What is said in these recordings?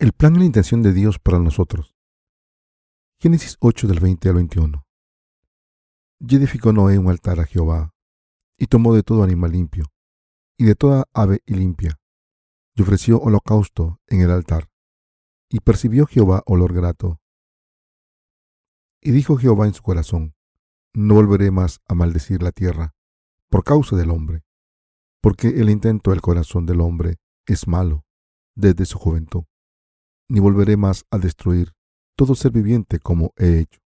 El plan y la intención de Dios para nosotros. Génesis 8 del 20 al 21. Y edificó Noé un altar a Jehová, y tomó de todo animal limpio, y de toda ave limpia, y ofreció holocausto en el altar. Y percibió Jehová olor grato. Y dijo Jehová en su corazón: No volveré más a maldecir la tierra, por causa del hombre, porque el intento del corazón del hombre es malo desde su juventud. Ni volveré más a destruir todo ser viviente como he hecho.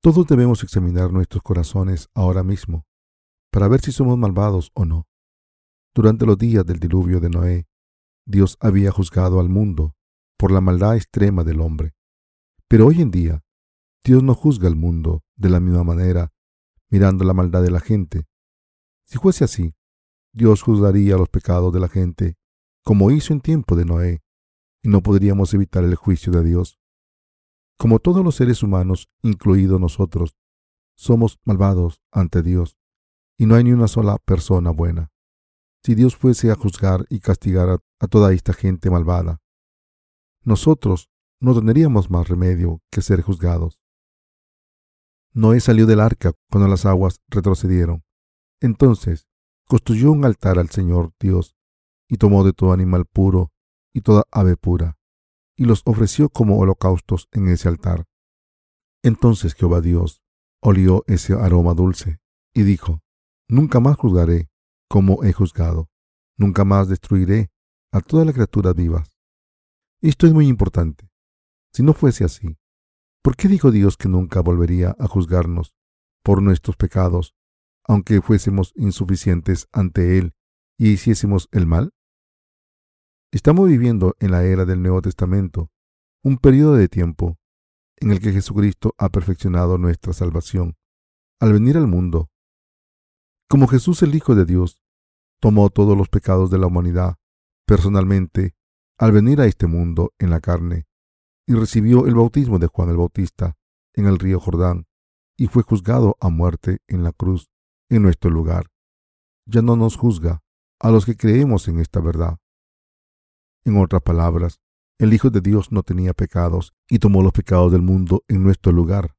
Todos debemos examinar nuestros corazones ahora mismo, para ver si somos malvados o no. Durante los días del diluvio de Noé, Dios había juzgado al mundo por la maldad extrema del hombre. Pero hoy en día, Dios no juzga al mundo de la misma manera, mirando la maldad de la gente. Si fuese así, Dios juzgaría los pecados de la gente, como hizo en tiempo de Noé, y no podríamos evitar el juicio de Dios. Como todos los seres humanos, incluidos nosotros, somos malvados ante Dios, y no hay ni una sola persona buena. Si Dios fuese a juzgar y castigar a toda esta gente malvada, nosotros no tendríamos más remedio que ser juzgados. Noé salió del arca cuando las aguas retrocedieron. Entonces construyó un altar al Señor Dios, y tomó de todo animal puro y toda ave pura, y los ofreció como holocaustos en ese altar. Entonces Jehová Dios olió ese aroma dulce, y dijo: Nunca más juzgaré como he juzgado, nunca más destruiré a todas las criaturas vivas. Esto es muy importante. Si no fuese así, ¿por qué dijo Dios que nunca volvería a juzgarnos por nuestros pecados, aunque fuésemos insuficientes ante Él y hiciésemos el mal? Estamos viviendo en la era del Nuevo Testamento, un periodo de tiempo en el que Jesucristo ha perfeccionado nuestra salvación al venir al mundo. Como Jesús, el Hijo de Dios, tomó todos los pecados de la humanidad personalmente al venir a este mundo en la carne, y recibió el bautismo de Juan el Bautista en el río Jordán, y fue juzgado a muerte en la cruz en nuestro lugar. Ya no nos juzga a los que creemos en esta verdad. En otras palabras, el Hijo de Dios no tenía pecados y tomó los pecados del mundo en nuestro lugar.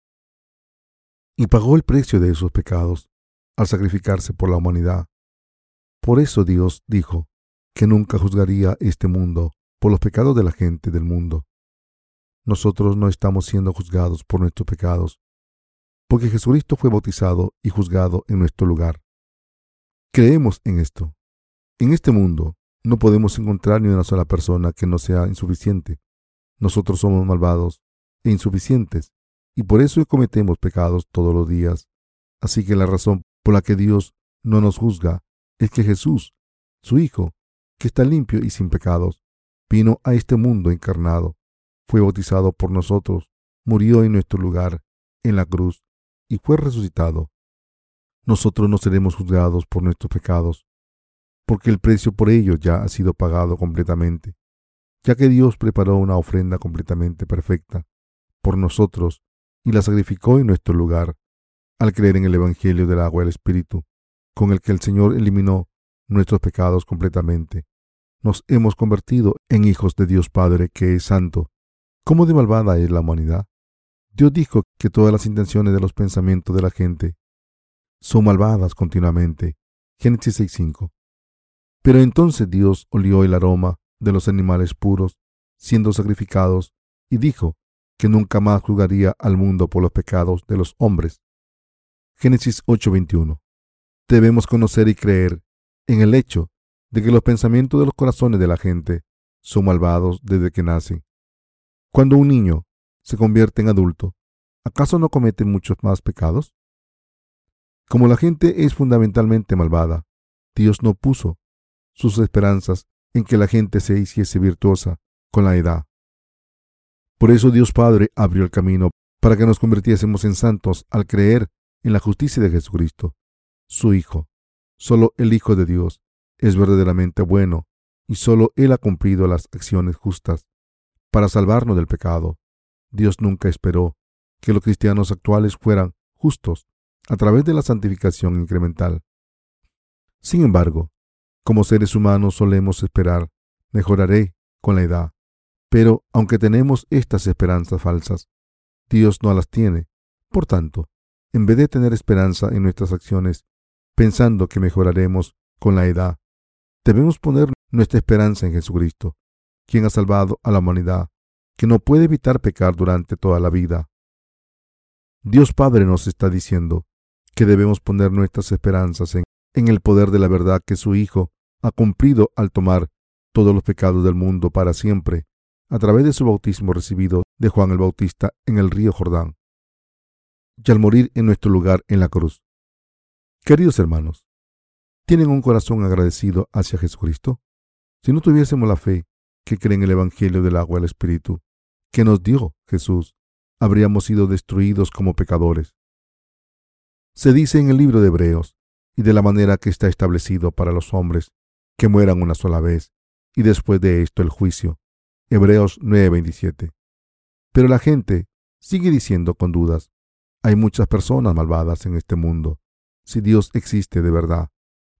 Y pagó el precio de esos pecados al sacrificarse por la humanidad. Por eso Dios dijo que nunca juzgaría este mundo por los pecados de la gente del mundo. Nosotros no estamos siendo juzgados por nuestros pecados, porque Jesucristo fue bautizado y juzgado en nuestro lugar. Creemos en esto. En este mundo no podemos encontrar ni una sola persona que no sea insuficiente. Nosotros somos malvados e insuficientes, y por eso cometemos pecados todos los días. Así que la razón por la que Dios no nos juzga es que Jesús, su Hijo, que está limpio y sin pecados, vino a este mundo encarnado, fue bautizado por nosotros, murió en nuestro lugar, en la cruz, y fue resucitado. Nosotros no seremos juzgados por nuestros pecados, porque el precio por ello ya ha sido pagado completamente, ya que Dios preparó una ofrenda completamente perfecta por nosotros y la sacrificó en nuestro lugar, al creer en el Evangelio del agua y el Espíritu, con el que el Señor eliminó nuestros pecados completamente. Nos hemos convertido en hijos de Dios Padre, que es santo. ¿Cómo de malvada es la humanidad? Dios dijo que todas las intenciones de los pensamientos de la gente son malvadas continuamente. Génesis 6:5. Pero entonces Dios olió el aroma de los animales puros siendo sacrificados, y dijo que nunca más juzgaría al mundo por los pecados de los hombres. Génesis 8:21. Debemos conocer y creer en el hecho de que los pensamientos de los corazones de la gente son malvados desde que nacen. Cuando un niño se convierte en adulto, ¿acaso no comete muchos más pecados? Como la gente es fundamentalmente malvada, Dios no puso sus esperanzas en que la gente se hiciese virtuosa con la edad. Por eso Dios Padre abrió el camino para que nos convirtiésemos en santos al creer en la justicia de Jesucristo, su Hijo. Solo el Hijo de Dios es verdaderamente bueno, y solo Él ha cumplido las acciones justas para salvarnos del pecado. Dios nunca esperó que los cristianos actuales fueran justos a través de la santificación incremental. Sin embargo, como seres humanos solemos esperar: mejoraré, con la edad. Pero, aunque tenemos estas esperanzas falsas, Dios no las tiene. Por tanto, en vez de tener esperanza en nuestras acciones, pensando que mejoraremos con la edad, debemos poner nuestra esperanza en Jesucristo, quien ha salvado a la humanidad, que no puede evitar pecar durante toda la vida. Dios Padre nos está diciendo que debemos poner nuestras esperanzas en el poder de la verdad que su Hijo ha cumplido al tomar todos los pecados del mundo para siempre, a través de su bautismo recibido de Juan el Bautista en el río Jordán, y al morir en nuestro lugar en la cruz. Queridos hermanos, ¿tienen un corazón agradecido hacia Jesucristo? Si no tuviésemos la fe que cree en el Evangelio del agua y el Espíritu que nos dio Jesús, habríamos sido destruidos como pecadores. Se dice en el libro de Hebreos, y de la manera que está establecido para los hombres, que mueran una sola vez, y después de esto el juicio. Hebreos 9:27. Pero la gente sigue diciendo con dudas: hay muchas personas malvadas en este mundo. Si Dios existe de verdad,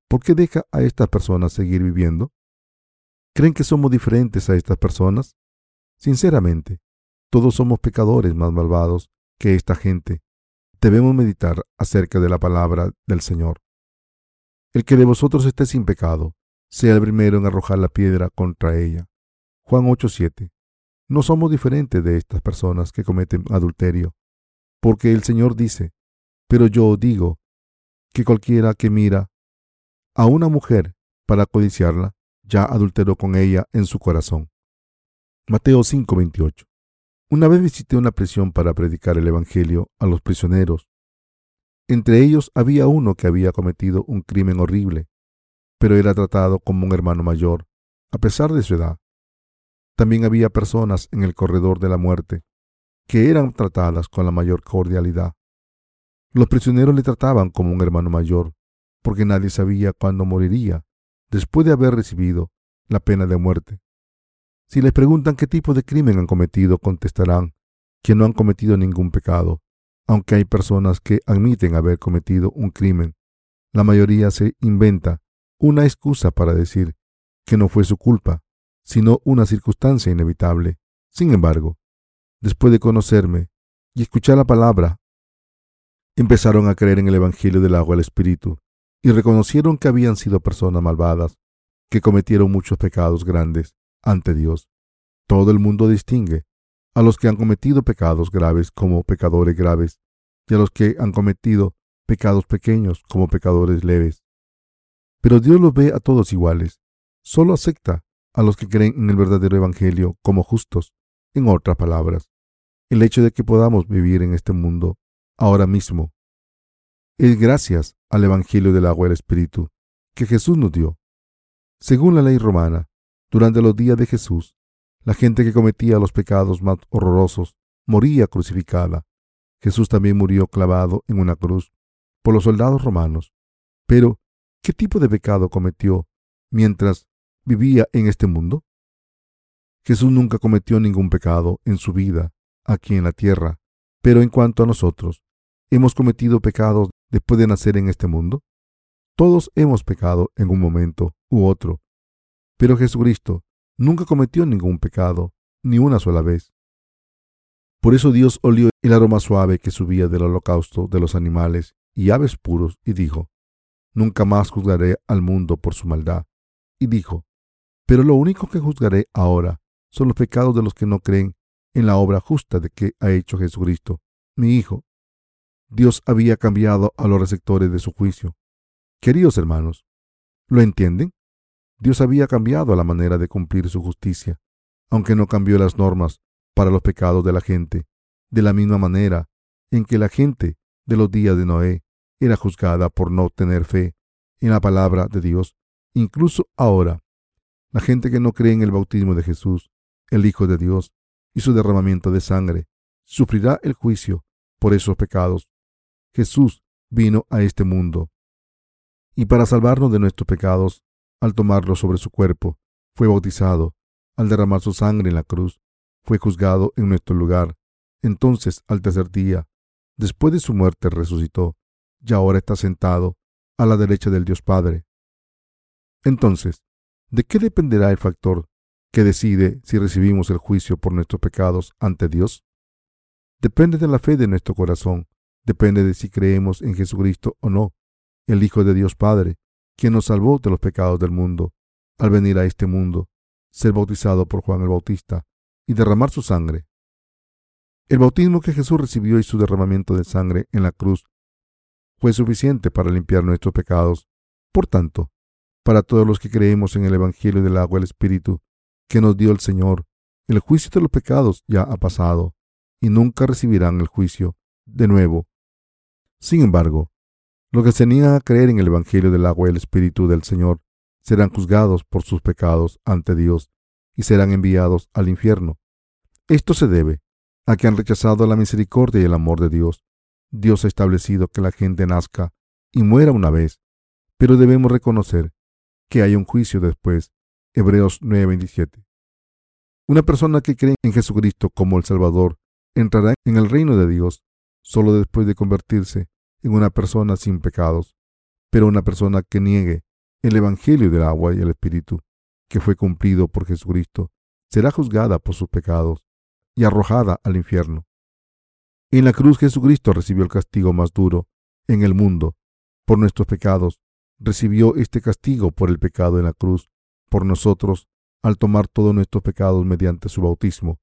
¿por qué deja a estas personas seguir viviendo? ¿Creen que somos diferentes a estas personas? Sinceramente, todos somos pecadores más malvados que esta gente. Debemos meditar acerca de la palabra del Señor. El que de vosotros esté sin pecado, sea el primero en arrojar la piedra contra ella. Juan 8:7. No somos diferentes de estas personas que cometen adulterio, porque el Señor dice: pero yo digo que cualquiera que mira a una mujer para codiciarla, ya adulteró con ella en su corazón. Mateo 5:28. Una vez visité una prisión para predicar el Evangelio a los prisioneros. Entre ellos había uno que había cometido un crimen horrible, pero era tratado como un hermano mayor, a pesar de su edad. También había personas en el corredor de la muerte que eran tratadas con la mayor cordialidad. Los prisioneros le trataban como un hermano mayor, porque nadie sabía cuándo moriría después de haber recibido la pena de muerte. Si les preguntan qué tipo de crimen han cometido, contestarán que no han cometido ningún pecado, aunque hay personas que admiten haber cometido un crimen. La mayoría se inventa una excusa para decir que no fue su culpa, sino una circunstancia inevitable. Sin embargo, después de conocerme y escuchar la palabra, empezaron a creer en el Evangelio del agua y el Espíritu, y reconocieron que habían sido personas malvadas, que cometieron muchos pecados grandes ante Dios. Todo el mundo distingue a los que han cometido pecados graves como pecadores graves, y a los que han cometido pecados pequeños como pecadores leves. Pero Dios los ve a todos iguales. Solo acepta a los que creen en el verdadero Evangelio como justos. En otras palabras, el hecho de que podamos vivir en este mundo ahora mismo es gracias al Evangelio del agua y el Espíritu que Jesús nos dio. Según la ley romana, durante los días de Jesús, la gente que cometía los pecados más horrorosos moría crucificada. Jesús también murió clavado en una cruz por los soldados romanos. Pero, ¿qué tipo de pecado cometió mientras vivía en este mundo? Jesús nunca cometió ningún pecado en su vida aquí en la tierra, pero en cuanto a nosotros, ¿hemos cometido pecados después de nacer en este mundo? Todos hemos pecado en un momento u otro, pero Jesucristo nunca cometió ningún pecado, ni una sola vez. Por eso Dios olió el aroma suave que subía del holocausto de los animales y aves puros y dijo: nunca más juzgaré al mundo por su maldad. Y dijo: pero lo único que juzgaré ahora son los pecados de los que no creen en la obra justa de que ha hecho Jesucristo, mi Hijo. Dios había cambiado a los receptores de su juicio. Queridos hermanos, ¿lo entienden? Dios había cambiado la manera de cumplir su justicia, aunque no cambió las normas para los pecados de la gente, de la misma manera en que la gente de los días de Noé era juzgada por no tener fe en la palabra de Dios. Incluso ahora, la gente que no cree en el bautismo de Jesús, el Hijo de Dios, y su derramamiento de sangre, sufrirá el juicio por esos pecados. Jesús vino a este mundo, y para salvarnos de nuestros pecados, al tomarlo sobre su cuerpo, fue bautizado. Al derramar su sangre en la cruz, fue juzgado en nuestro lugar. Entonces, al tercer día, después de su muerte, resucitó, y ahora está sentado a la derecha del Dios Padre. Entonces, ¿de qué dependerá el factor que decide si recibimos el juicio por nuestros pecados ante Dios? Depende de la fe de nuestro corazón, depende de si creemos en Jesucristo o no, el Hijo de Dios Padre, quien nos salvó de los pecados del mundo, al venir a este mundo, ser bautizado por Juan el Bautista y derramar su sangre. El bautismo que Jesús recibió y su derramamiento de sangre en la cruz fue suficiente para limpiar nuestros pecados. Por tanto, para todos los que creemos en el Evangelio del agua y el Espíritu que nos dio el Señor, el juicio de los pecados ya ha pasado y nunca recibirán el juicio de nuevo. Sin embargo, los que se niegan a creer en el Evangelio del agua y el Espíritu del Señor serán juzgados por sus pecados ante Dios y serán enviados al infierno. Esto se debe a que han rechazado la misericordia y el amor de Dios. Dios ha establecido que la gente nazca y muera una vez, pero debemos reconocer que hay un juicio después. Hebreos 9:27. Una persona que cree en Jesucristo como el Salvador entrará en el reino de Dios solo después de convertirse en una persona sin pecados. Pero una persona que niegue el Evangelio del agua y el Espíritu, que fue cumplido por Jesucristo, será juzgada por sus pecados y arrojada al infierno. En la cruz Jesucristo recibió el castigo más duro en el mundo por nuestros pecados. Recibió este castigo por el pecado en la cruz por nosotros al tomar todos nuestros pecados mediante su bautismo.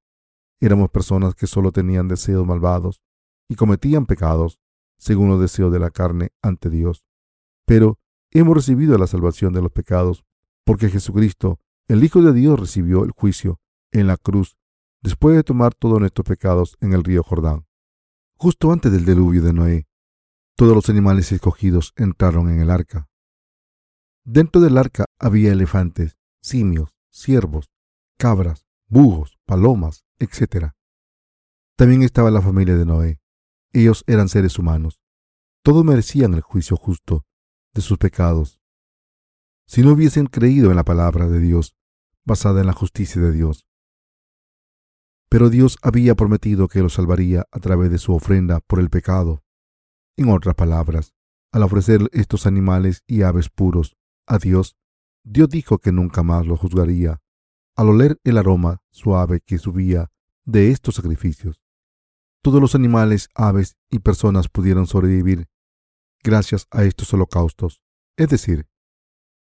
Éramos personas que solo tenían deseos malvados y cometían pecados según los deseos de la carne ante Dios. Pero hemos recibido la salvación de los pecados porque Jesucristo, el Hijo de Dios, recibió el juicio en la cruz después de tomar todos nuestros pecados en el río Jordán. Justo antes del diluvio de Noé, todos los animales escogidos entraron en el arca. Dentro del arca había elefantes, simios, ciervos, cabras, búhos, palomas, etc. También estaba la familia de Noé. Ellos eran seres humanos. Todos merecían el juicio justo de sus pecados. Si no hubiesen creído en la palabra de Dios, basada en la justicia de Dios, pero Dios había prometido que los salvaría a través de su ofrenda por el pecado. En otras palabras, al ofrecer estos animales y aves puros a Dios, Dios dijo que nunca más los juzgaría, al oler el aroma suave que subía de estos sacrificios. Todos los animales, aves y personas pudieron sobrevivir gracias a estos holocaustos. Es decir,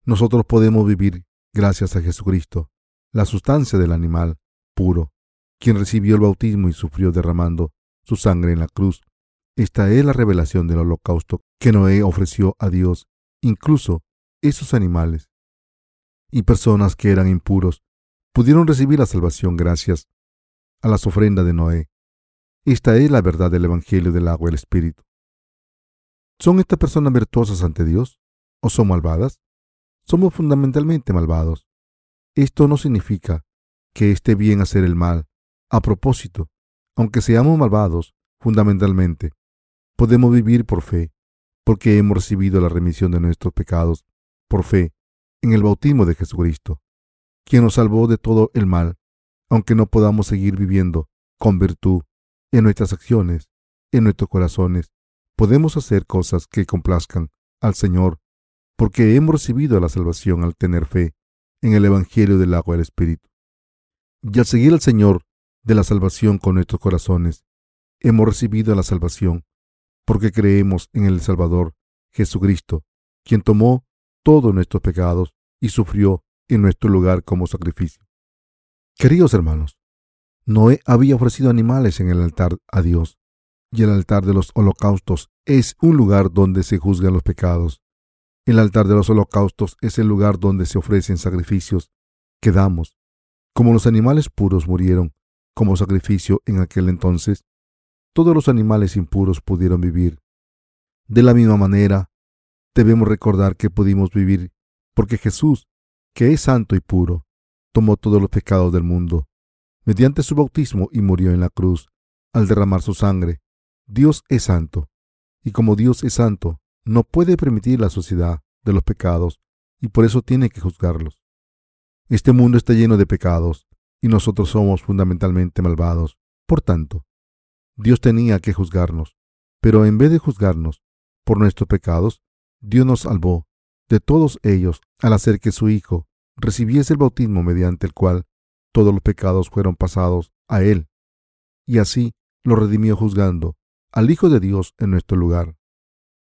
nosotros podemos vivir gracias a Jesucristo, la sustancia del animal puro, quien recibió el bautismo y sufrió derramando su sangre en la cruz. Esta es la revelación del holocausto que Noé ofreció a Dios. Incluso esos animales y personas que eran impuros pudieron recibir la salvación gracias a las ofrendas de Noé. Esta es la verdad del Evangelio del agua y el Espíritu. ¿Son estas personas virtuosas ante Dios o son malvadas? Somos fundamentalmente malvados. Esto no significa que esté bien hacer el mal. A propósito, aunque seamos malvados, fundamentalmente, podemos vivir por fe, porque hemos recibido la remisión de nuestros pecados por fe en el bautismo de Jesucristo, quien nos salvó de todo el mal. Aunque no podamos seguir viviendo con virtud en nuestras acciones, en nuestros corazones, podemos hacer cosas que complazcan al Señor, porque hemos recibido la salvación al tener fe en el Evangelio del agua y el Espíritu. Y al seguir al Señor de la salvación con nuestros corazones, hemos recibido la salvación porque creemos en el Salvador, Jesucristo, quien tomó todos nuestros pecados y sufrió en nuestro lugar como sacrificio. Queridos hermanos, Noé había ofrecido animales en el altar a Dios, y el altar de los holocaustos es un lugar donde se juzgan los pecados. El altar de los holocaustos es el lugar donde se ofrecen sacrificios que damos. Como los animales puros murieron como sacrificio en aquel entonces, todos los animales impuros pudieron vivir. De la misma manera, debemos recordar que pudimos vivir porque Jesús, que es santo y puro, tomó todos los pecados del mundo mediante su bautismo y murió en la cruz al derramar su sangre. Dios es santo, y como Dios es santo, no puede permitir la sociedad de los pecados y por eso tiene que juzgarlos. Este mundo está lleno de pecados, y nosotros somos fundamentalmente malvados. Por tanto, Dios tenía que juzgarnos, pero en vez de juzgarnos por nuestros pecados, Dios nos salvó de todos ellos al hacer que su Hijo recibiese el bautismo mediante el cual todos los pecados fueron pasados a Él, y así lo redimió juzgando al Hijo de Dios en nuestro lugar.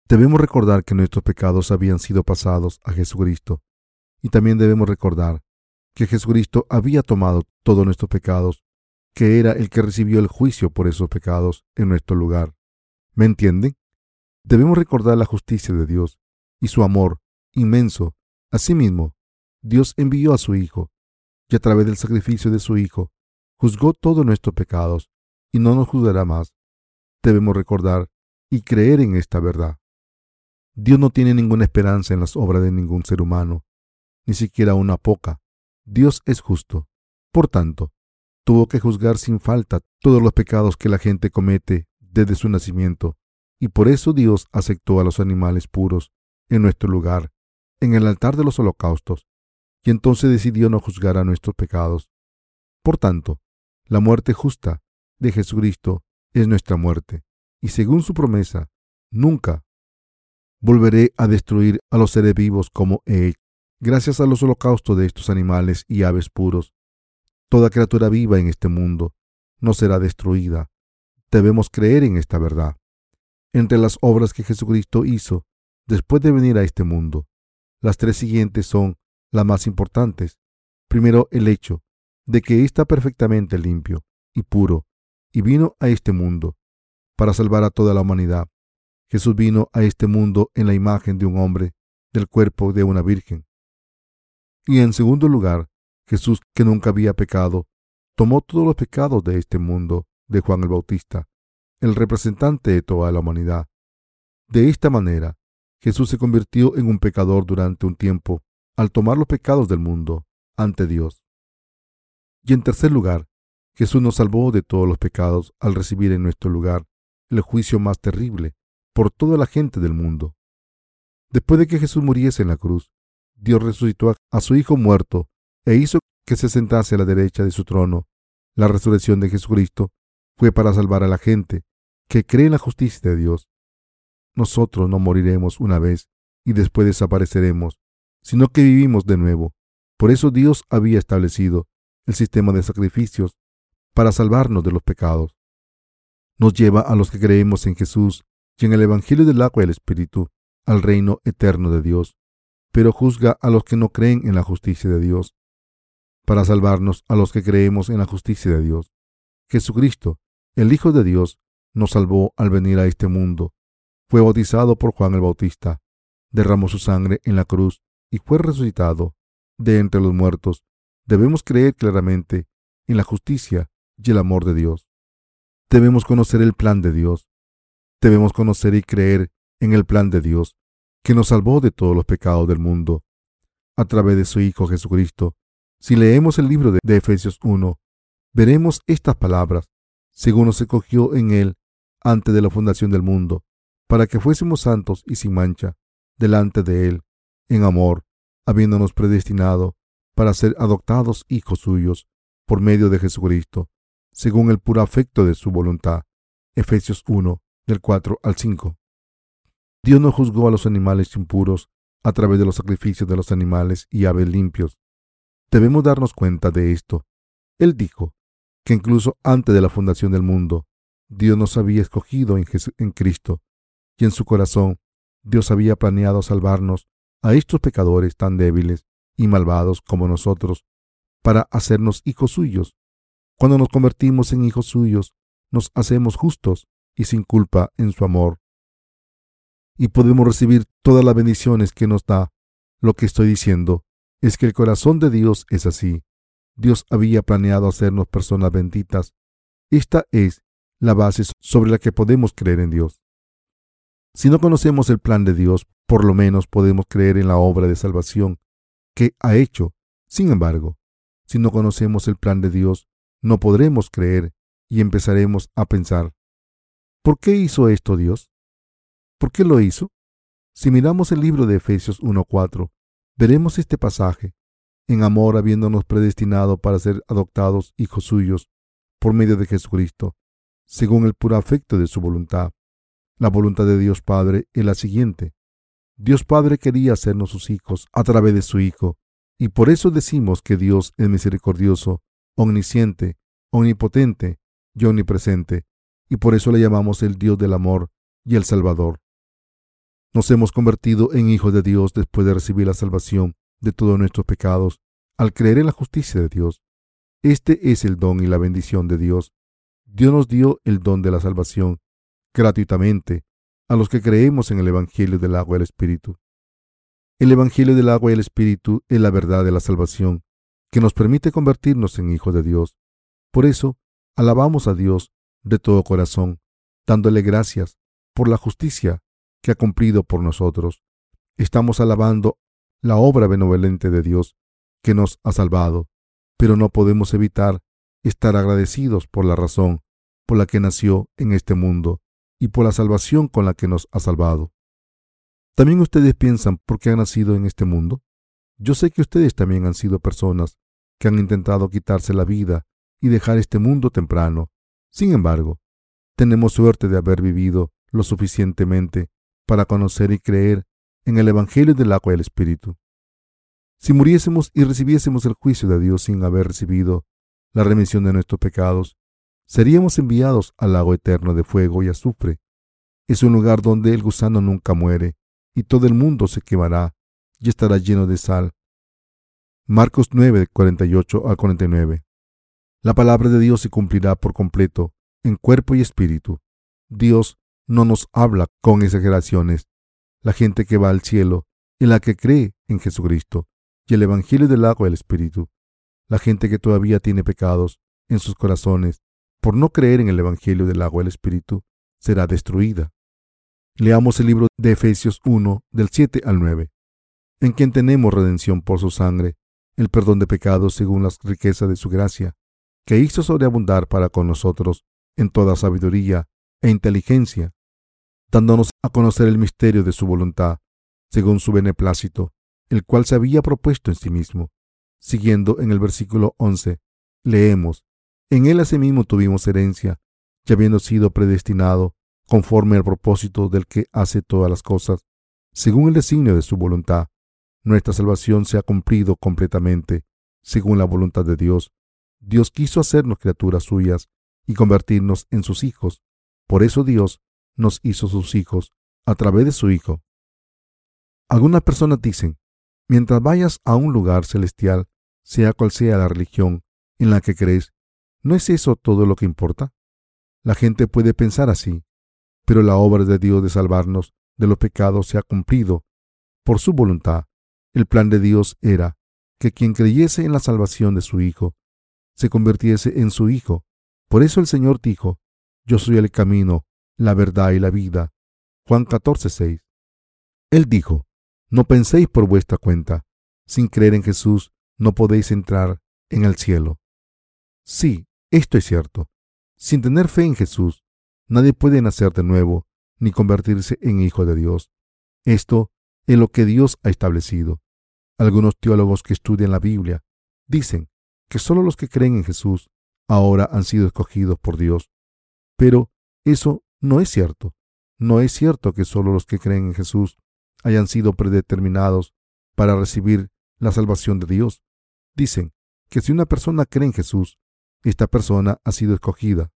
Debemos recordar que nuestros pecados habían sido pasados a Jesucristo, y también debemos recordar que Jesucristo había tomado todos nuestros pecados, que era el que recibió el juicio por esos pecados en nuestro lugar. ¿Me entienden? Debemos recordar la justicia de Dios y su amor inmenso. Asimismo, Dios envió a su Hijo, y a través del sacrificio de su Hijo, juzgó todos nuestros pecados y no nos juzgará más. Debemos recordar y creer en esta verdad. Dios no tiene ninguna esperanza en las obras de ningún ser humano, ni siquiera una poca. Dios es justo. Por tanto, tuvo que juzgar sin falta todos los pecados que la gente comete desde su nacimiento, y por eso Dios aceptó a los animales puros en nuestro lugar, en el altar de los holocaustos, y entonces decidió no juzgar a nuestros pecados. Por tanto, la muerte justa de Jesucristo es nuestra muerte, y según su promesa, nunca volveré a destruir a los seres vivos como he hecho. Gracias a los holocaustos de estos animales y aves puros, toda criatura viva en este mundo no será destruida. Debemos creer en esta verdad. Entre las obras que Jesucristo hizo después de venir a este mundo, las tres siguientes son las más importantes. Primero, el hecho de que está perfectamente limpio y puro y vino a este mundo para salvar a toda la humanidad. Jesús vino a este mundo en la imagen de un hombre, del cuerpo de una virgen. Y en segundo lugar, Jesús, que nunca había pecado, tomó todos los pecados de este mundo de Juan el Bautista, el representante de toda la humanidad. De esta manera, Jesús se convirtió en un pecador durante un tiempo al tomar los pecados del mundo ante Dios. Y en tercer lugar, Jesús nos salvó de todos los pecados al recibir en nuestro lugar el juicio más terrible por toda la gente del mundo. Después de que Jesús muriese en la cruz, Dios resucitó a su Hijo muerto e hizo que se sentase a la derecha de su trono. La resurrección de Jesucristo fue para salvar a la gente que cree en la justicia de Dios. Nosotros no moriremos una vez y después desapareceremos, sino que vivimos de nuevo. Por eso Dios había establecido el sistema de sacrificios para salvarnos de los pecados. Nos lleva a los que creemos en Jesús y en el Evangelio del agua y el Espíritu al reino eterno de Dios, pero juzga a los que no creen en la justicia de Dios, para salvarnos a los que creemos en la justicia de Dios. Jesucristo, el Hijo de Dios, nos salvó al venir a este mundo. Fue bautizado por Juan el Bautista, derramó su sangre en la cruz y fue resucitado de entre los muertos. Debemos creer claramente en la justicia y el amor de Dios. Debemos conocer el plan de Dios. Debemos conocer y creer en el plan de Dios, que nos salvó de todos los pecados del mundo a través de su Hijo Jesucristo. Si leemos el libro de Efesios 1, veremos estas palabras: según nos escogió en Él antes de la fundación del mundo, para que fuésemos santos y sin mancha delante de Él, en amor, habiéndonos predestinado para ser adoptados hijos suyos por medio de Jesucristo, según el puro afecto de su voluntad. Efesios 1, del 4 al 5. Dios no juzgó a los animales impuros a través de los sacrificios de los animales y aves limpios. Debemos darnos cuenta de esto. Él dijo que incluso antes de la fundación del mundo, Dios nos había escogido en Cristo, y en su corazón Dios había planeado salvarnos a estos pecadores tan débiles y malvados como nosotros, para hacernos hijos suyos. Cuando nos convertimos en hijos suyos, nos hacemos justos y sin culpa en su amor, y podemos recibir todas las bendiciones que nos da. Lo que estoy diciendo es que el corazón de Dios es así. Dios había planeado hacernos personas benditas. Esta es la base sobre la que podemos creer en Dios. Si no conocemos el plan de Dios, por lo menos podemos creer en la obra de salvación que ha hecho. Sin embargo, si no conocemos el plan de Dios, no podremos creer y empezaremos a pensar: ¿por qué hizo esto Dios? ¿Por qué lo hizo? Si miramos el libro de Efesios 1:4, veremos este pasaje: en amor habiéndonos predestinado para ser adoptados hijos suyos por medio de Jesucristo, según el puro afecto de su voluntad. La voluntad de Dios Padre es la siguiente. Dios Padre quería hacernos sus hijos a través de su Hijo, y por eso decimos que Dios es misericordioso omnisciente, omnipotente y omnipresente, y por eso le llamamos el Dios del amor y el Salvador. Nos hemos convertido en hijos de Dios después de recibir la salvación de todos nuestros pecados al creer en la justicia de Dios. Este es el don y la bendición de Dios. Dios nos dio el don de la salvación gratuitamente a los que creemos en el Evangelio del agua y el Espíritu. El Evangelio del agua y el Espíritu es la verdad de la salvación que nos permite convertirnos en hijos de Dios. Por eso, alabamos a Dios de todo corazón, dándole gracias por la justicia que ha cumplido por nosotros. Estamos alabando la obra benevolente de Dios que nos ha salvado, pero no podemos evitar estar agradecidos por la razón por la que nació en este mundo y por la salvación con la que nos ha salvado. ¿También ustedes piensan por qué han nacido en este mundo? Yo sé que ustedes también han sido personas que han intentado quitarse la vida y dejar este mundo temprano. Sin embargo, tenemos suerte de haber vivido lo suficientemente para conocer y creer en el Evangelio del agua y el Espíritu. Si muriésemos y recibiésemos el juicio de Dios sin haber recibido la remisión de nuestros pecados, seríamos enviados al lago eterno de fuego y azufre. Es un lugar donde el gusano nunca muere, y todo el mundo se quemará y estará lleno de sal. Marcos 9, 48 al 49. La palabra de Dios se cumplirá por completo, en cuerpo y espíritu. Dios no nos habla con exageraciones. La gente que va al cielo es la que cree en Jesucristo y el Evangelio del agua y el Espíritu. La gente que todavía tiene pecados en sus corazones por no creer en el Evangelio del agua y el Espíritu será destruida. Leamos el libro de Efesios 1, del 7 al 9. En quien tenemos redención por su sangre, el perdón de pecados según las riquezas de su gracia, que hizo sobreabundar para con nosotros en toda sabiduría e inteligencia, dándonos a conocer el misterio de su voluntad, según su beneplácito, el cual se había propuesto en sí mismo. Siguiendo en el versículo 11, leemos: en él asimismo tuvimos herencia, y habiendo sido predestinado, conforme al propósito del que hace todas las cosas, según el designio de su voluntad, nuestra salvación se ha cumplido completamente, según la voluntad de Dios. Dios quiso hacernos criaturas suyas y convertirnos en sus hijos. Por eso Dios nos hizo sus hijos a través de su Hijo. Algunas personas dicen: mientras vayas a un lugar celestial, sea cual sea la religión en la que crees, ¿no es eso todo lo que importa? La gente puede pensar así, pero la obra de Dios de salvarnos de los pecados se ha cumplido por su voluntad. El plan de Dios era que quien creyese en la salvación de su Hijo se convirtiese en su Hijo. Por eso el Señor dijo: yo soy el camino, la verdad y la vida. Juan 14, 6. Él dijo: no penséis por vuestra cuenta. Sin creer en Jesús no podéis entrar en el cielo. Sí, esto es cierto. Sin tener fe en Jesús, nadie puede nacer de nuevo ni convertirse en hijo de Dios. Esto es lo que Dios ha establecido. Algunos teólogos que estudian la Biblia dicen que solo los que creen en Jesús ahora han sido escogidos por Dios. Pero eso no es cierto. No es cierto que solo los que creen en Jesús hayan sido predeterminados para recibir la salvación de Dios. Dicen que si una persona cree en Jesús, esta persona ha sido escogida.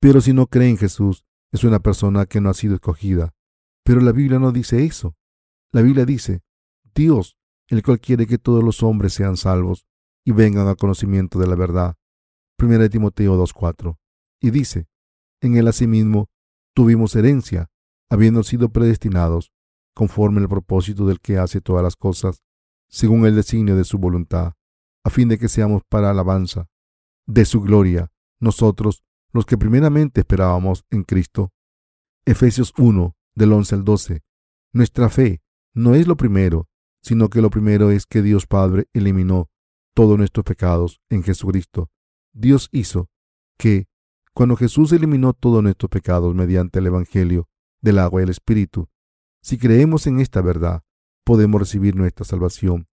Pero si no cree en Jesús, es una persona que no ha sido escogida. Pero la Biblia no dice eso. La Biblia dice: Dios, el cual quiere que todos los hombres sean salvos y vengan al conocimiento de la verdad. 1 Timoteo 2:4. Y dice: en él asimismo tuvimos herencia, habiendo sido predestinados, conforme al propósito del que hace todas las cosas, según el designio de su voluntad, a fin de que seamos para alabanza de su gloria, nosotros, los que primeramente esperábamos en Cristo. Efesios 1, del 11 al 12. Nuestra fe no es lo primero, sino que lo primero es que Dios Padre eliminó todos nuestros pecados en Jesucristo. Dios hizo que, cuando Jesús eliminó todos nuestros pecados mediante el Evangelio del agua y el Espíritu, si creemos en esta verdad, podemos recibir nuestra salvación.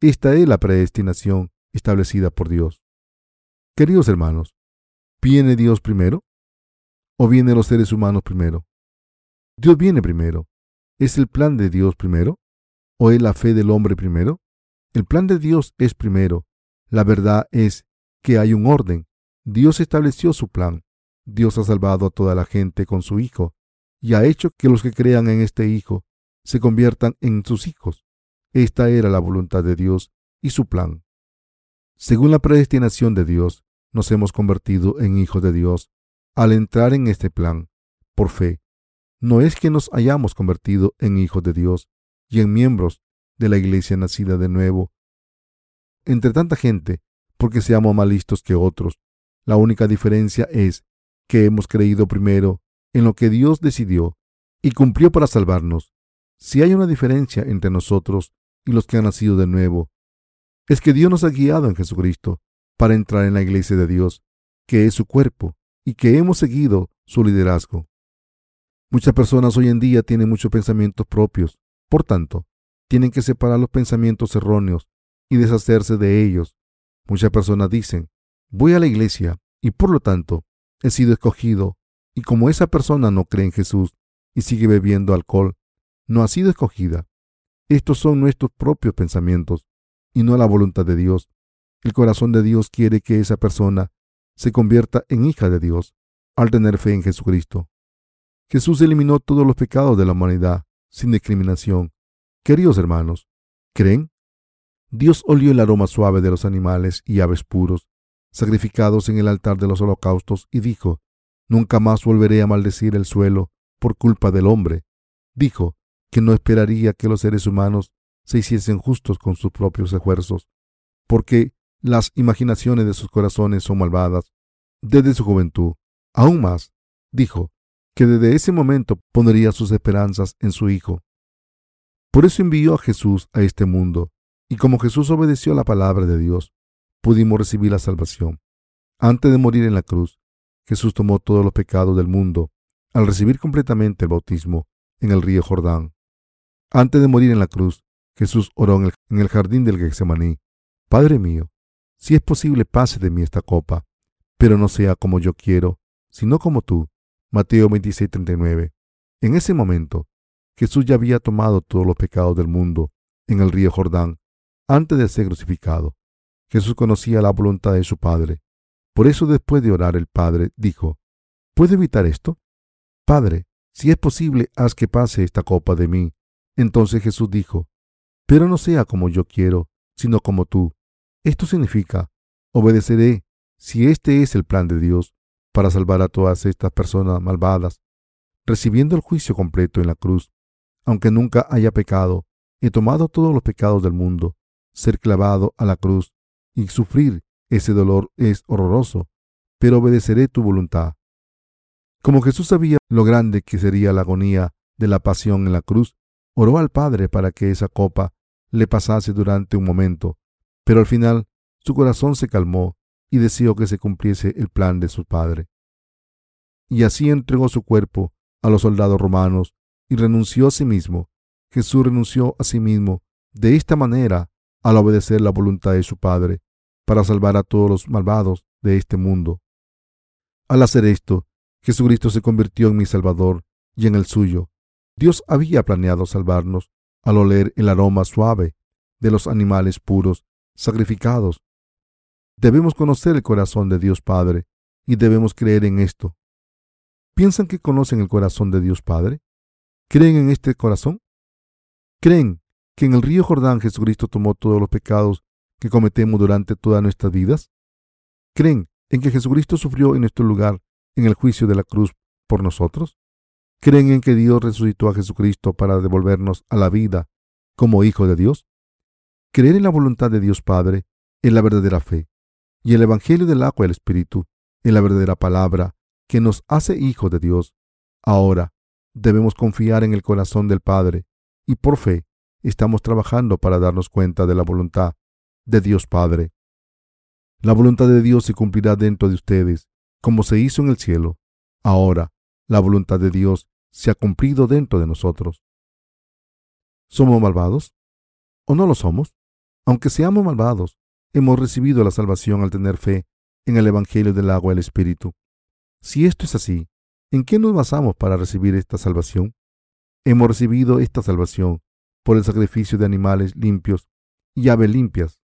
Esta es la predestinación establecida por Dios. Queridos hermanos, ¿viene Dios primero? ¿O vienen los seres humanos primero? Dios viene primero. ¿Es el plan de Dios primero? ¿O es la fe del hombre primero? El plan de Dios es primero. La verdad es que hay un orden. Dios estableció su plan. Dios ha salvado a toda la gente con su Hijo y ha hecho que los que crean en este Hijo se conviertan en sus hijos. Esta era la voluntad de Dios y su plan. Según la predestinación de Dios, nos hemos convertido en hijos de Dios al entrar en este plan, por fe. No es que nos hayamos convertido en hijos de Dios y en miembros de la iglesia nacida de nuevo, entre tanta gente, porque seamos más listos que otros. La única diferencia es que hemos creído primero en lo que Dios decidió y cumplió para salvarnos. Si hay una diferencia entre nosotros y los que han nacido de nuevo, es que Dios nos ha guiado en Jesucristo para entrar en la iglesia de Dios, que es su cuerpo, y que hemos seguido su liderazgo. Muchas personas hoy en día tienen muchos pensamientos propios, por tanto, tienen que separar los pensamientos erróneos y deshacerse de ellos. Muchas personas dicen, voy a la iglesia y por lo tanto he sido escogido, y como esa persona no cree en Jesús y sigue bebiendo alcohol, no ha sido escogida. Estos son nuestros propios pensamientos y no la voluntad de Dios. El corazón de Dios quiere que esa persona se convierta en hija de Dios al tener fe en Jesucristo. Jesús eliminó todos los pecados de la humanidad sin discriminación. Queridos hermanos, ¿creen? Dios olió el aroma suave de los animales y aves puros sacrificados en el altar de los holocaustos y dijo, nunca más volveré a maldecir el suelo por culpa del hombre. Dijo que no esperaría que los seres humanos se hiciesen justos con sus propios esfuerzos, porque las imaginaciones de sus corazones son malvadas desde su juventud. Aún más, dijo que desde ese momento pondría sus esperanzas en su Hijo. Por eso envió a Jesús a este mundo, y como Jesús obedeció la palabra de Dios, pudimos recibir la salvación. Antes de morir en la cruz, Jesús tomó todos los pecados del mundo al recibir completamente el bautismo en el río Jordán. Antes de morir en la cruz, Jesús oró en el jardín del Getsemaní, Padre mío, si es posible, pase de mí esta copa, pero no sea como yo quiero, sino como tú. Mateo 26:39. En ese momento, Jesús ya había tomado todos los pecados del mundo en el río Jordán antes de ser crucificado. Jesús conocía la voluntad de su Padre. Por eso, después de orar, el Padre dijo, ¿puedo evitar esto? Padre, si es posible, haz que pase esta copa de mí. Entonces Jesús dijo, pero no sea como yo quiero, sino como tú. Esto significa, obedeceré si este es el plan de Dios para salvar a todas estas personas malvadas, recibiendo el juicio completo en la cruz. Aunque nunca haya pecado, he tomado todos los pecados del mundo. Ser clavado a la cruz y sufrir ese dolor es horroroso, pero obedeceré tu voluntad. Como Jesús sabía lo grande que sería la agonía de la pasión en la cruz, oró al Padre para que esa copa le pasase durante un momento, pero al final su corazón se calmó y deseó que se cumpliese el plan de su Padre. Y así entregó su cuerpo a los soldados romanos y renunció a sí mismo. Jesús renunció a sí mismo de esta manera al obedecer la voluntad de su Padre para salvar a todos los malvados de este mundo. Al hacer esto, Jesucristo se convirtió en mi Salvador y en el suyo. Dios había planeado salvarnos al oler el aroma suave de los animales puros sacrificados. Debemos conocer el corazón de Dios Padre y debemos creer en esto. ¿Piensan que conocen el corazón de Dios Padre? ¿Creen en este corazón? ¿Creen que en el río Jordán Jesucristo tomó todos los pecados que cometemos durante todas nuestras vidas? ¿Creen en que Jesucristo sufrió en nuestro lugar en el juicio de la cruz por nosotros? ¿Creen en que Dios resucitó a Jesucristo para devolvernos a la vida como Hijo de Dios? Creer en la voluntad de Dios Padre es la verdadera fe, y el Evangelio del agua y el Espíritu es la verdadera palabra que nos hace hijos de Dios. Ahora, debemos confiar en el corazón del Padre, y por fe estamos trabajando para darnos cuenta de la voluntad de Dios Padre. La voluntad de Dios se cumplirá dentro de ustedes, como se hizo en el cielo. Ahora, la voluntad de Dios se ha cumplido dentro de nosotros. ¿Somos malvados? ¿O no lo somos? Aunque seamos malvados, hemos recibido la salvación al tener fe en el Evangelio del agua y el Espíritu. Si esto es así, ¿en qué nos basamos para recibir esta salvación? Hemos recibido esta salvación por el sacrificio de animales limpios y aves limpias.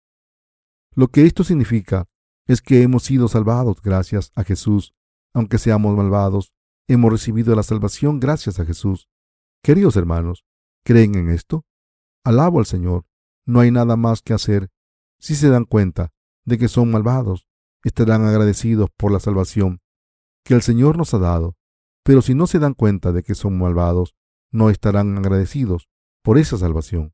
Lo que esto significa es que hemos sido salvados gracias a Jesús. Aunque seamos malvados, hemos recibido la salvación gracias a Jesús. Queridos hermanos, ¿creen en esto? Alabo al Señor. No hay nada más que hacer. Si se dan cuenta de que son malvados, estarán agradecidos por la salvación que el Señor nos ha dado. Pero si no se dan cuenta de que son malvados, no estarán agradecidos por esa salvación.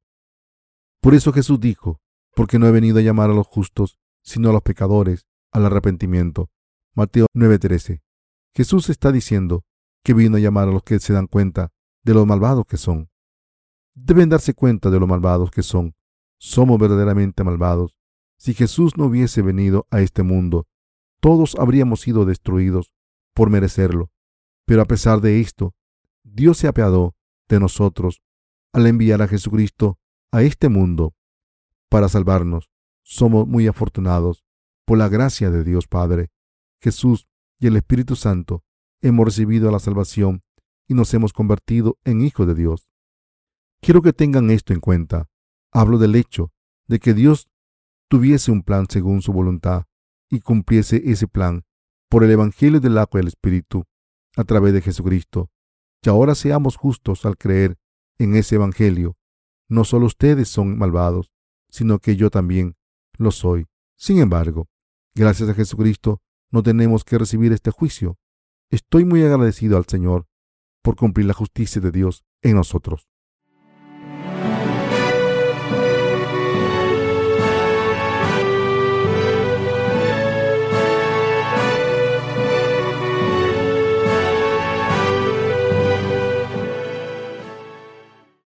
Por eso Jesús dijo, porque no he venido a llamar a los justos, sino a los pecadores, al arrepentimiento. Mateo 9:13. Jesús está diciendo que vino a llamar a los que se dan cuenta de lo malvados que son. Deben darse cuenta de lo malvados que son. Somos verdaderamente malvados. Si Jesús no hubiese venido a este mundo, todos habríamos sido destruidos por merecerlo. Pero a pesar de esto, Dios se apiadó de nosotros al enviar a Jesucristo a este mundo para salvarnos. Somos muy afortunados por la gracia de Dios Padre. Jesús y el Espíritu Santo hemos recibido la salvación y nos hemos convertido en hijos de Dios. Quiero que tengan esto en cuenta. Hablo del hecho de que Dios tuviese un plan según su voluntad y cumpliese ese plan por el Evangelio del agua y el Espíritu a través de Jesucristo. Y ahora seamos justos al creer en ese Evangelio. No solo ustedes son malvados, sino que yo también lo soy. Sin embargo, gracias a Jesucristo no tenemos que recibir este juicio. Estoy muy agradecido al Señor por cumplir la justicia de Dios en nosotros.